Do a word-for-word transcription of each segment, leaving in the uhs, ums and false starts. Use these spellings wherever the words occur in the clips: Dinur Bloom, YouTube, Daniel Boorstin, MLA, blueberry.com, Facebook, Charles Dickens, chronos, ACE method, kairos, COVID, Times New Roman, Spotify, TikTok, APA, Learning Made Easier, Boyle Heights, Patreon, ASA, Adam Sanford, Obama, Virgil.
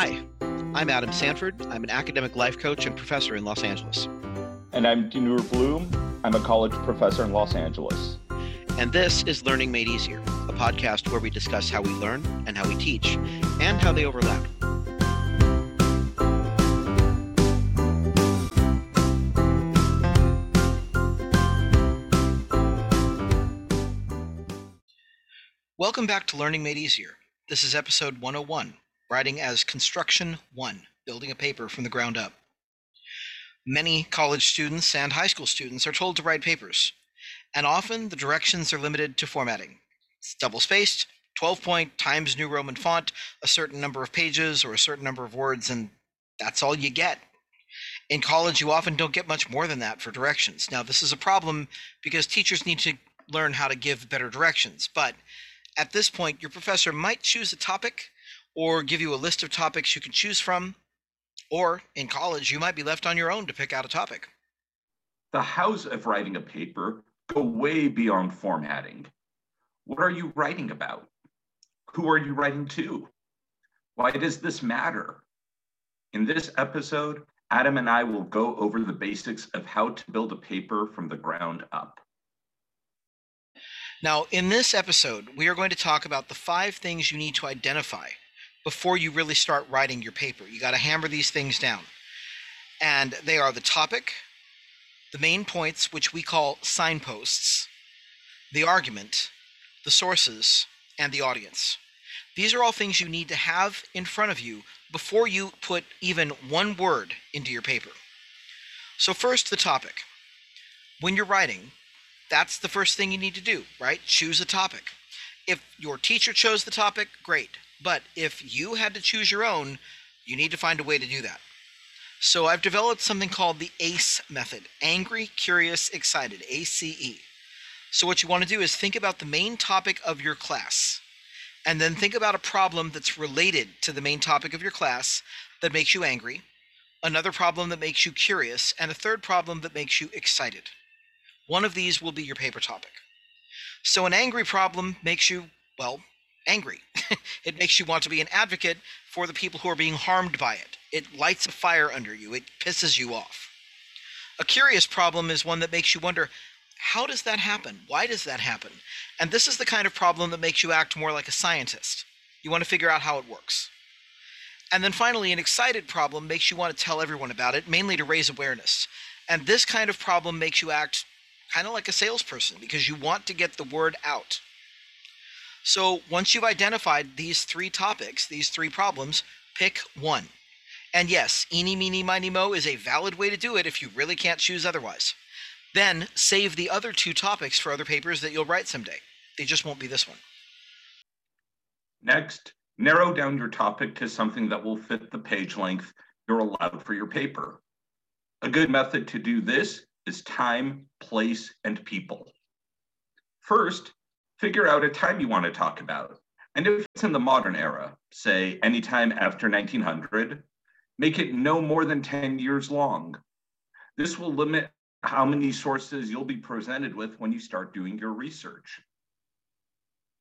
Hi, I'm Adam Sanford. I'm an academic life coach and professor in Los Angeles. And I'm Dinur Bloom. I'm a college professor in Los Angeles. And this is Learning Made Easier, a podcast where we discuss how we learn and how we teach and how they overlap. Welcome back to Learning Made Easier. This is episode one oh one, writing as Construction one, building a paper from the ground up. Many college students and high school students are told to write papers, and often the directions are limited to formatting. It's double-spaced, twelve-point Times New Roman font, a certain number of pages or a certain number of words, and that's all you get. In college, you often don't get much more than that for directions. Now, this is a problem because teachers need to learn how to give better directions, but at this point, your professor might choose a topic or give you a list of topics you can choose from, or in college, you might be left on your own to pick out a topic. The hows of writing a paper go way beyond formatting. What are you writing about? Who are you writing to? Why does this matter? In this episode, Adam and I will go over the basics of how to build a paper from the ground up. Now, in this episode, we are going to talk about the five things you need to identify before you really start writing your paper. You got to hammer these things down. And they are the topic, the main points, which we call signposts, the argument, the sources, and the audience. These are all things you need to have in front of you before you put even one word into your paper. So first, the topic. When you're writing, that's the first thing you need to do, right? Choose a topic. If your teacher chose the topic, great. But if you had to choose your own, you need to find a way to do that. So I've developed something called the ACE method, angry, curious, excited, A C E. So what you want to do is think about the main topic of your class, and then think about a problem that's related to the main topic of your class that makes you angry, another problem that makes you curious, and a third problem that makes you excited. One of these will be your paper topic. So an angry problem makes you, well, angry. It makes you want to be an advocate for the people who are being harmed by it. It lights a fire under you. It pisses you off. A curious problem is one that makes you wonder, how does that happen? Why does that happen? And this is the kind of problem that makes you act more like a scientist. You want to figure out how it works. And then finally, an excited problem makes you want to tell everyone about it, mainly to raise awareness. And this kind of problem makes you act kind of like a salesperson because you want to get the word out. So once you've identified these three topics, these three problems, pick one. And yes, eeny, meeny, miny, mo is a valid way to do it if you really can't choose otherwise. Then save the other two topics for other papers that you'll write someday. They just won't be this one. Next, narrow down your topic to something that will fit the page length you're allowed for your paper. A good method to do this is time, place, and people. First, figure out a time you want to talk about. And if it's in the modern era, say anytime after nineteen hundred, make it no more than ten years long. This will limit how many sources you'll be presented with when you start doing your research.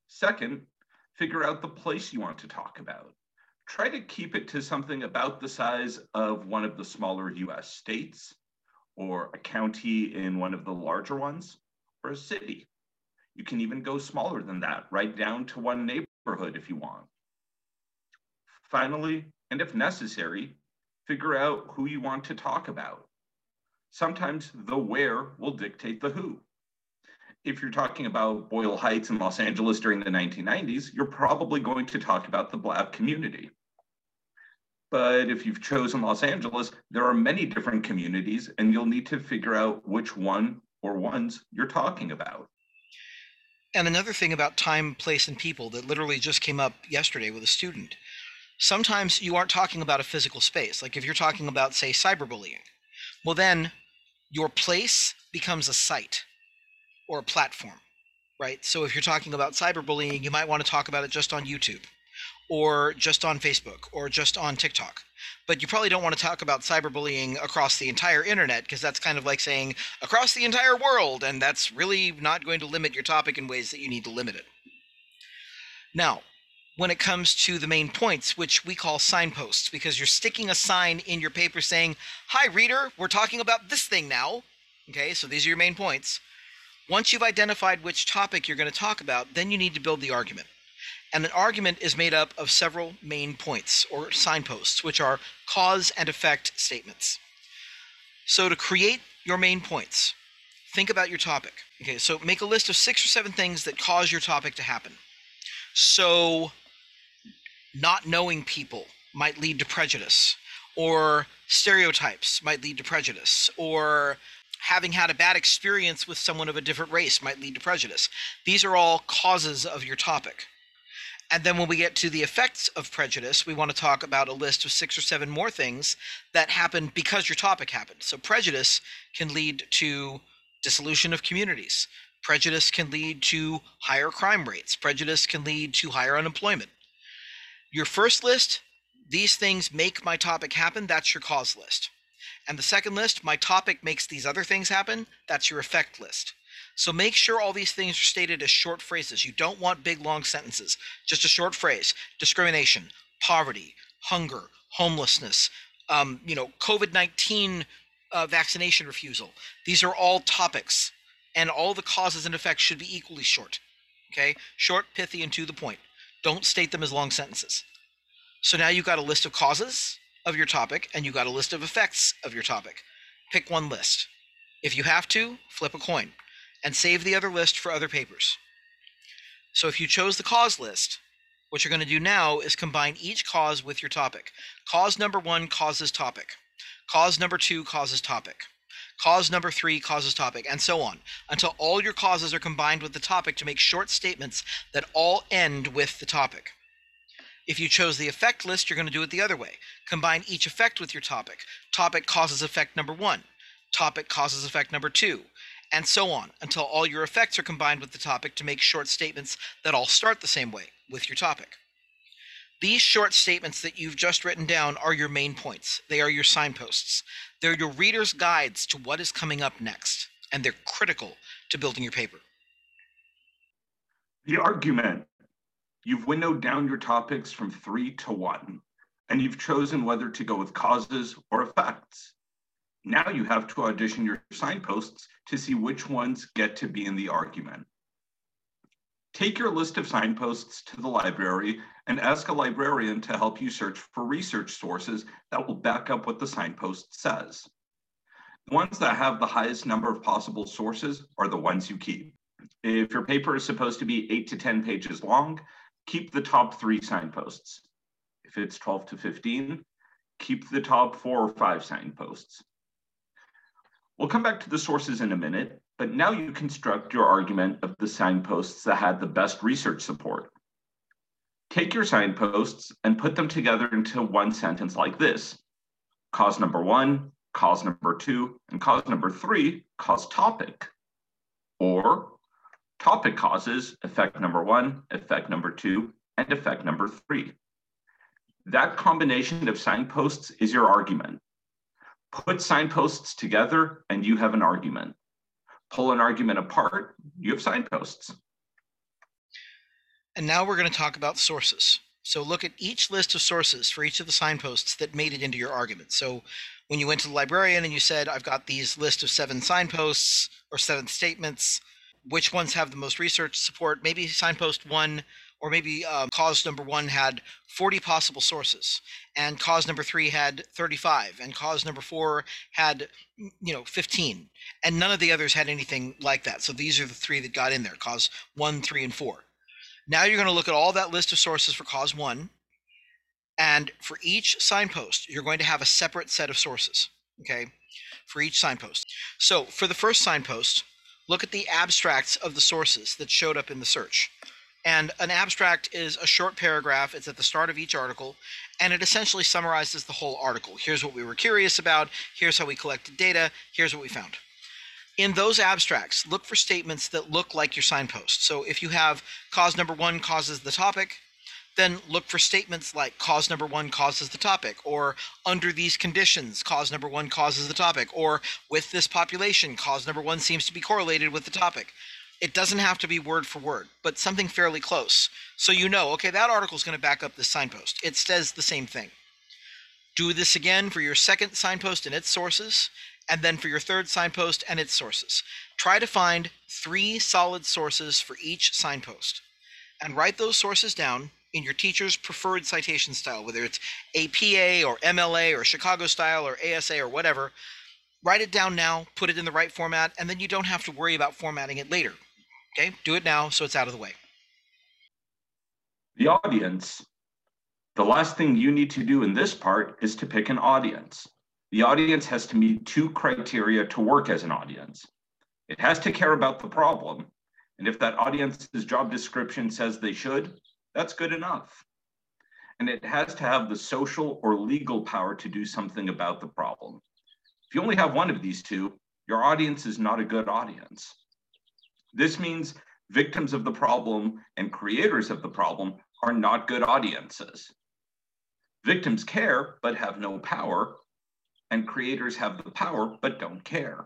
Second, figure out the place you want to talk about. Try to keep it to something about the size of one of the smaller U S states, or a county in one of the larger ones, or a city. You can even go smaller than that, right down to one neighborhood if you want. Finally, and if necessary, figure out who you want to talk about. Sometimes the where will dictate the who. If you're talking about Boyle Heights in Los Angeles during the nineteen nineties, you're probably going to talk about the Black community. But if you've chosen Los Angeles, there are many different communities, and you'll need to figure out which one or ones you're talking about. And another thing about time, place, and people that literally just came up yesterday with a student. Sometimes you aren't talking about a physical space. Like if you're talking about, say, cyberbullying, well, then your place becomes a site or a platform, right? So if you're talking about cyberbullying, you might want to talk about it just on YouTube, or just on Facebook, or just on TikTok. But you probably don't want to talk about cyberbullying across the entire internet, because that's kind of like saying across the entire world, and that's really not going to limit your topic in ways that you need to limit it. Now, when it comes to the main points, which we call signposts, because you're sticking a sign in your paper saying, hi, reader, we're talking about this thing now. Okay, so these are your main points. Once you've identified which topic you're going to talk about, then you need to build the argument. And an argument is made up of several main points or signposts, which are cause and effect statements. So to create your main points, think about your topic. Okay, so make a list of six or seven things that cause your topic to happen. So not knowing people might lead to prejudice, or stereotypes might lead to prejudice, or having had a bad experience with someone of a different race might lead to prejudice. These are all causes of your topic. And then when we get to the effects of prejudice, we want to talk about a list of six or seven more things that happened because your topic happened. So prejudice can lead to dissolution of communities. Prejudice can lead to higher crime rates. Prejudice can lead to higher unemployment. Your first list, these things make my topic happen, that's your cause list. And the second list, my topic makes these other things happen, that's your effect list. So make sure all these things are stated as short phrases. You don't want big, long sentences, just a short phrase. Discrimination, poverty, hunger, homelessness, um, you know, COVID nineteen uh, vaccination refusal. These are all topics, and all the causes and effects should be equally short. Okay, short, pithy, and to the point. Don't state them as long sentences. So now you've got a list of causes of your topic, and you've got a list of effects of your topic. Pick one list. If you have to, flip a coin and save the other list for other papers. So if you chose the cause list, what you're going to do now is combine each cause with your topic. Cause number one causes topic. Cause number two causes topic. Cause number three causes topic, and so on, until all your causes are combined with the topic to make short statements that all end with the topic. If you chose the effect list, you're going to do it the other way. Combine each effect with your topic. Topic causes effect number one. Topic causes effect number two. And so on, until all your effects are combined with the topic to make short statements that all start the same way with your topic. These short statements that you've just written down are your main points. They are your signposts. They're your reader's guides to what is coming up next, and they're critical to building your paper. The argument. You've winnowed down your topics from three to one, and you've chosen whether to go with causes or effects. Now you have to audition your signposts to see which ones get to be in the argument. Take your list of signposts to the library and ask a librarian to help you search for research sources that will back up what the signpost says. The ones that have the highest number of possible sources are the ones you keep. If your paper is supposed to be eight to ten pages long, keep the top three signposts. If it's twelve to fifteen, keep the top four or five signposts. We'll come back to the sources in a minute, but now you construct your argument of the signposts that had the best research support. Take your signposts and put them together into one sentence like this. Cause number one, cause number two, and cause number three, cause topic. Or topic causes effect number one, effect number two, and effect number three. That combination of signposts is your argument. Put signposts together and you have an argument. Pull an argument apart, you have signposts. And now we're going to talk about sources. So look at each list of sources for each of the signposts that made it into your argument. So when you went to the librarian and you said, I've got these list of seven signposts or seven statements, which ones have the most research support? Maybe signpost one, or maybe uh, cause number one had forty possible sources, and cause number three had thirty-five, and cause number four had, you know, fifteen, and none of the others had anything like that. So these are the three that got in there, cause one, three, and four. Now you're going to look at all that list of sources for cause one, and for each signpost, you're going to have a separate set of sources, okay, for each signpost. So for the first signpost, look at the abstracts of the sources that showed up in the search. And an abstract is a short paragraph. It's at the start of each article, and it essentially summarizes the whole article. Here's what we were curious about. Here's how we collected data. Here's what we found. In those abstracts, look for statements that look like your signpost. So if you have cause number one causes the topic, then look for statements like cause number one causes the topic, or under these conditions, cause number one causes the topic, or with this population, cause number one seems to be correlated with the topic. It doesn't have to be word for word, but something fairly close. So you know, okay, that article is going to back up this signpost. It says the same thing. Do this again for your second signpost and its sources, and then for your third signpost and its sources. Try to find three solid sources for each signpost, and write those sources down in your teacher's preferred citation style, whether it's A P A or M L A or Chicago style or A S A or whatever. Write it down now, put it in the right format, and then you don't have to worry about formatting it later. Okay, do it now so it's out of the way. The audience. The last thing you need to do in this part is to pick an audience. The audience has to meet two criteria to work as an audience. It has to care about the problem, and if that audience's job description says they should, that's good enough. And it has to have the social or legal power to do something about the problem. If you only have one of these two, your audience is not a good audience. This means victims of the problem and creators of the problem are not good audiences. Victims care but have no power, and creators have the power but don't care.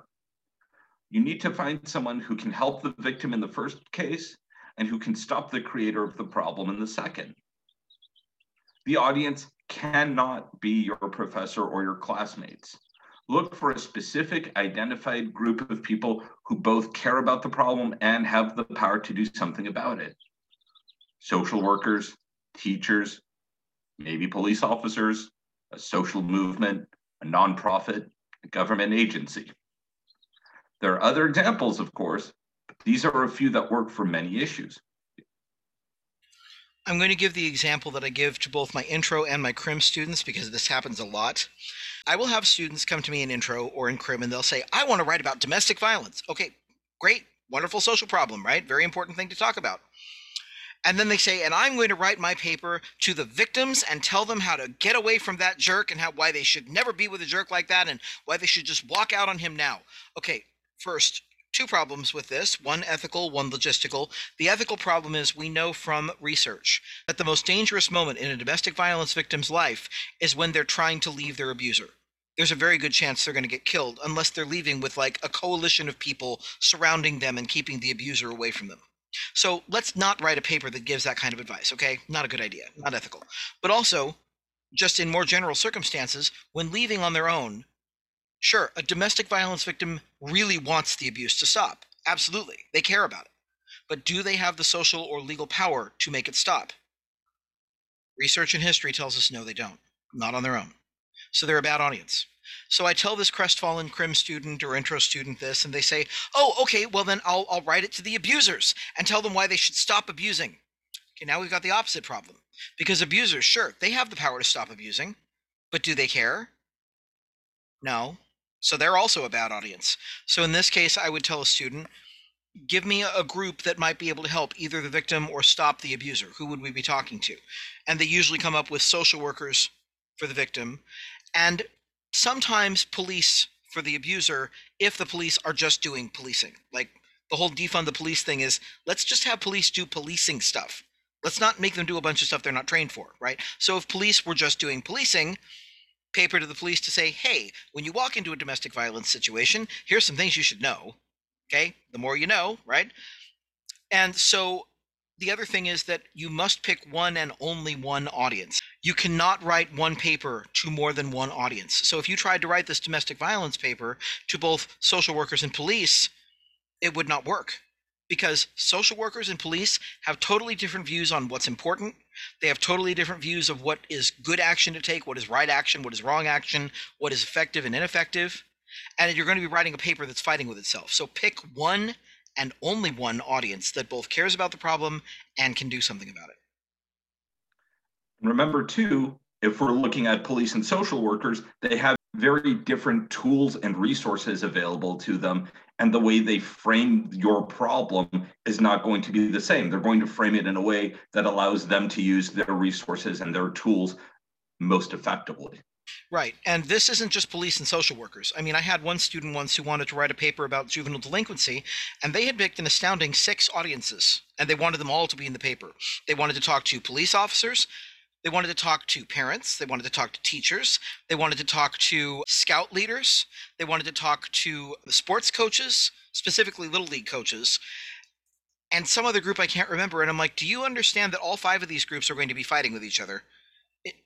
You need to find someone who can help the victim in the first case and who can stop the creator of the problem in the second. The audience cannot be your professor or your classmates. Look for a specific identified group of people who both care about the problem and have the power to do something about it. Social workers, teachers, maybe police officers, a social movement, a nonprofit, a government agency. There are other examples, of course, but these are a few that work for many issues. I'm going to give the example that I give to both my intro and my crim students because this happens a lot. I will have students come to me in intro or in crim and they'll say, I want to write about domestic violence. Okay, great, wonderful social problem, right? Very important thing to talk about. And then they say, and I'm going to write my paper to the victims and tell them how to get away from that jerk and how why they should never be with a jerk like that and why they should just walk out on him now. Okay, first, two problems with this, one ethical, one logistical. The ethical problem is we know from research that the most dangerous moment in a domestic violence victim's life is when they're trying to leave their abuser. There's a very good chance they're going to get killed unless they're leaving with like a coalition of people surrounding them and keeping the abuser away from them. So let's not write a paper that gives that kind of advice, okay? Not a good idea, not ethical. But also, just in more general circumstances, when leaving on their own, sure, a domestic violence victim really wants the abuse to stop. Absolutely, they care about it. But do they have the social or legal power to make it stop? Research and history tells us no, they don't, not on their own. So they're a bad audience. So I tell this crestfallen crim student or intro student this, and they say, oh, okay, well then I'll, I'll write it to the abusers and tell them why they should stop abusing. Okay, now we've got the opposite problem. Because abusers, sure, they have the power to stop abusing, but do they care? No. So they're also a bad audience. So in this case, I would tell a student, give me a group that might be able to help either the victim or stop the abuser. Who would we be talking to? And they usually come up with social workers for the victim, and sometimes police for the abuser if the police are just doing policing. Like the whole defund the police thing is, let's just have police do policing stuff. Let's not make them do a bunch of stuff they're not trained for, right? So if police were just doing policing, paper to the police to say, hey, when you walk into a domestic violence situation, here's some things you should know. Okay, the more you know, right? And so the other thing is that you must pick one and only one audience. You cannot write one paper to more than one audience. So if you tried to write this domestic violence paper to both social workers and police, it would not work because social workers and police have totally different views on what's important. They have totally different views of what is good action to take, what is right action, what is wrong action, what is effective and ineffective. And you're going to be writing a paper that's fighting with itself. So pick one and only one audience that both cares about the problem and can do something about it. Remember too, if we're looking at police and social workers, they have very different tools and resources available to them. And the way they frame your problem is not going to be the same. They're going to frame it in a way that allows them to use their resources and their tools most effectively. Right. And this isn't just police and social workers. I mean, I had one student once who wanted to write a paper about juvenile delinquency, and they had picked an astounding six audiences, and they wanted them all to be in the paper. They wanted to talk to police officers. They wanted to talk to parents. They wanted to talk to teachers. They wanted to talk to scout leaders. They wanted to talk to the sports coaches, specifically Little League coaches. and some other group I can't remember. And I'm like, do you understand that all five of these groups are going to be fighting with each other?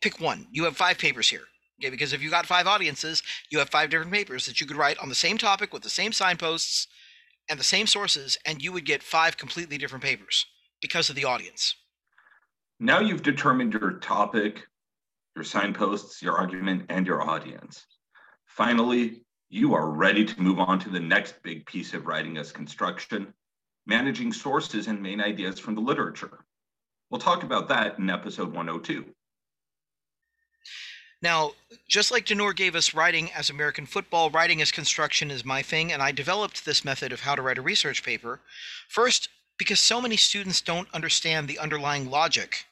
Pick one. You have five papers here. Okay, because if you got five audiences, you have five different papers that you could write on the same topic with the same signposts and the same sources, and you would get five completely different papers because of the audience. Now you've determined your topic, your signposts, your argument, and your audience. Finally, you are ready to move on to the next big piece of writing as construction, managing sources and main ideas from the literature. We'll talk about that in episode one oh two. Now, just like Dinur gave us writing as American football, writing as construction is my thing, and I developed this method of how to write a research paper. First, because so many students don't understand the underlying logic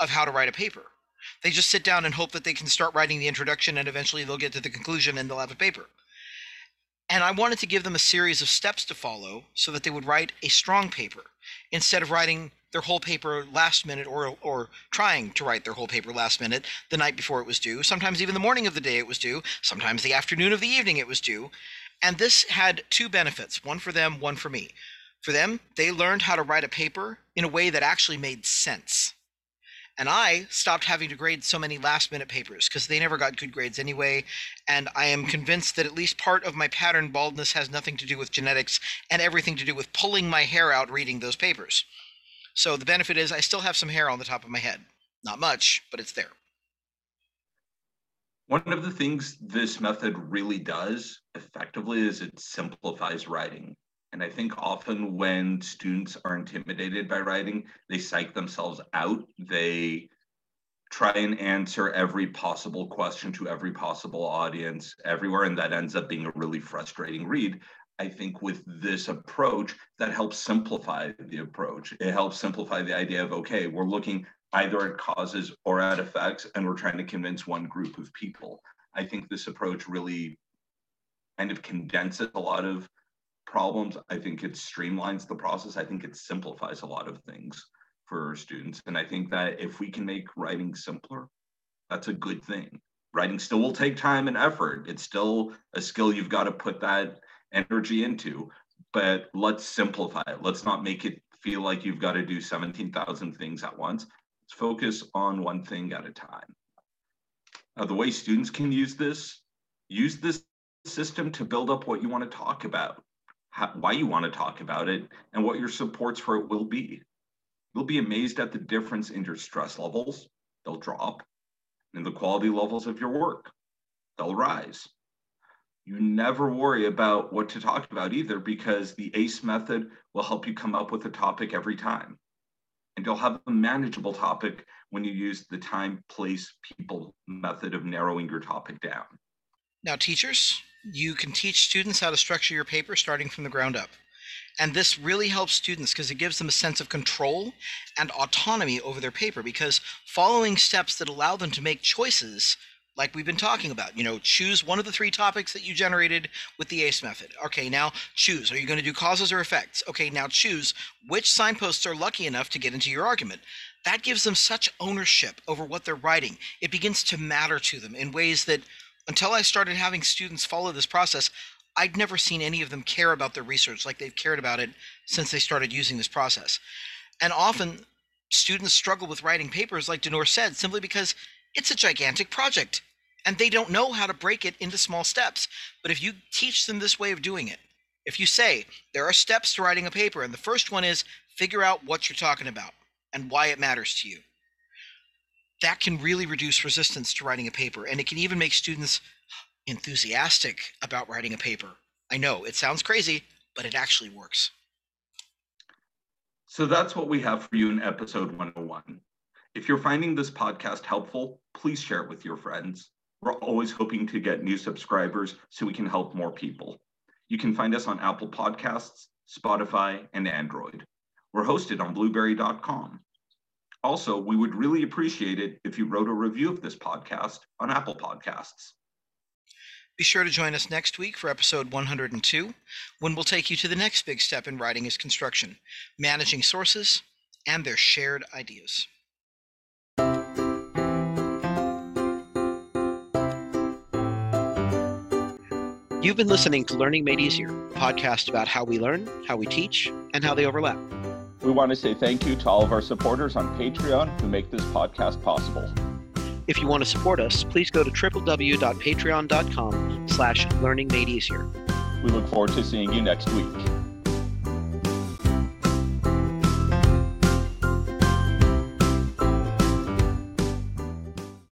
of how to write a paper. They just sit down and hope that they can start writing the introduction, and eventually they'll get to the conclusion and they'll have a paper. And I wanted to give them a series of steps to follow so that they would write a strong paper instead of writing their whole paper last minute, or or trying to write their whole paper last minute the night before it was due, sometimes even the morning of the day it was due, sometimes the afternoon of the evening it was due. And this had two benefits, one for them, one for me. For them, they learned how to write a paper in a way that actually made sense. And I stopped having to grade so many last minute papers because they never got good grades anyway. And I am convinced that at least part of my pattern baldness has nothing to do with genetics and everything to do with pulling my hair out reading those papers. So the benefit is I still have some hair on the top of my head. Not much, but it's there. One of the things this method really does effectively is it simplifies writing. And I think often when students are intimidated by writing, they psych themselves out. They try and answer every possible question to every possible audience everywhere, and that ends up being a really frustrating read. I think with this approach, that helps simplify the approach. It helps simplify the idea of, okay, we're looking either at causes or at effects, and we're trying to convince one group of people. I think this approach really kind of condenses a lot of problems. I think it streamlines the process. I think it simplifies a lot of things for students. And I think that if we can make writing simpler, that's a good thing. Writing still will take time and effort. It's still a skill you've got to put that energy into, but let's simplify it. Let's not make it feel like you've got to do seventeen thousand things at once. Let's focus on one thing at a time. Now, the way students can use this, use this system to build up what you want to talk about, how, why you want to talk about it, and what your supports for it will be. You'll be amazed at the difference in your stress levels. They'll drop, and the quality levels of your work, they'll rise. You never worry about what to talk about either, because the ACE method will help you come up with a topic every time. And you'll have a manageable topic when you use the time, place, people method of narrowing your topic down. Now, teachers, you can teach students how to structure your paper starting from the ground up. And this really helps students because it gives them a sense of control and autonomy over their paper, because following steps that allow them to make choices, like we've been talking about, you know, choose one of the three topics that you generated with the ACE method. Okay, now choose. Are you going to do causes or effects? Okay, now choose which signposts are lucky enough to get into your argument. That gives them such ownership over what they're writing. It begins to matter to them in ways that, until I started having students follow this process, I'd never seen any of them care about their research like they've cared about it since they started using this process. And often students struggle with writing papers, like Dinur said, simply because it's a gigantic project and they don't know how to break it into small steps. But if you teach them this way of doing it, if you say there are steps to writing a paper, and the first one is figure out what you're talking about and why it matters to you, that can really reduce resistance to writing a paper, and it can even make students enthusiastic about writing a paper. I know it sounds crazy, but it actually works. So that's what we have for you in episode one oh one. If you're finding this podcast helpful, please share it with your friends. We're always hoping to get new subscribers so we can help more people. You can find us on Apple Podcasts, Spotify, and Android. We're hosted on blueberry dot com. Also, we would really appreciate it if you wrote a review of this podcast on Apple Podcasts. Be sure to join us next week for episode one oh two, when we'll take you to the next big step in writing as construction, managing sources and their shared ideas. You've been listening to Learning Made Easier, a podcast about how we learn, how we teach, and how they overlap. We want to say thank you to all of our supporters on Patreon who make this podcast possible. If you want to support us, please go to www.patreon.com slash learning made easier. We look forward to seeing you next week.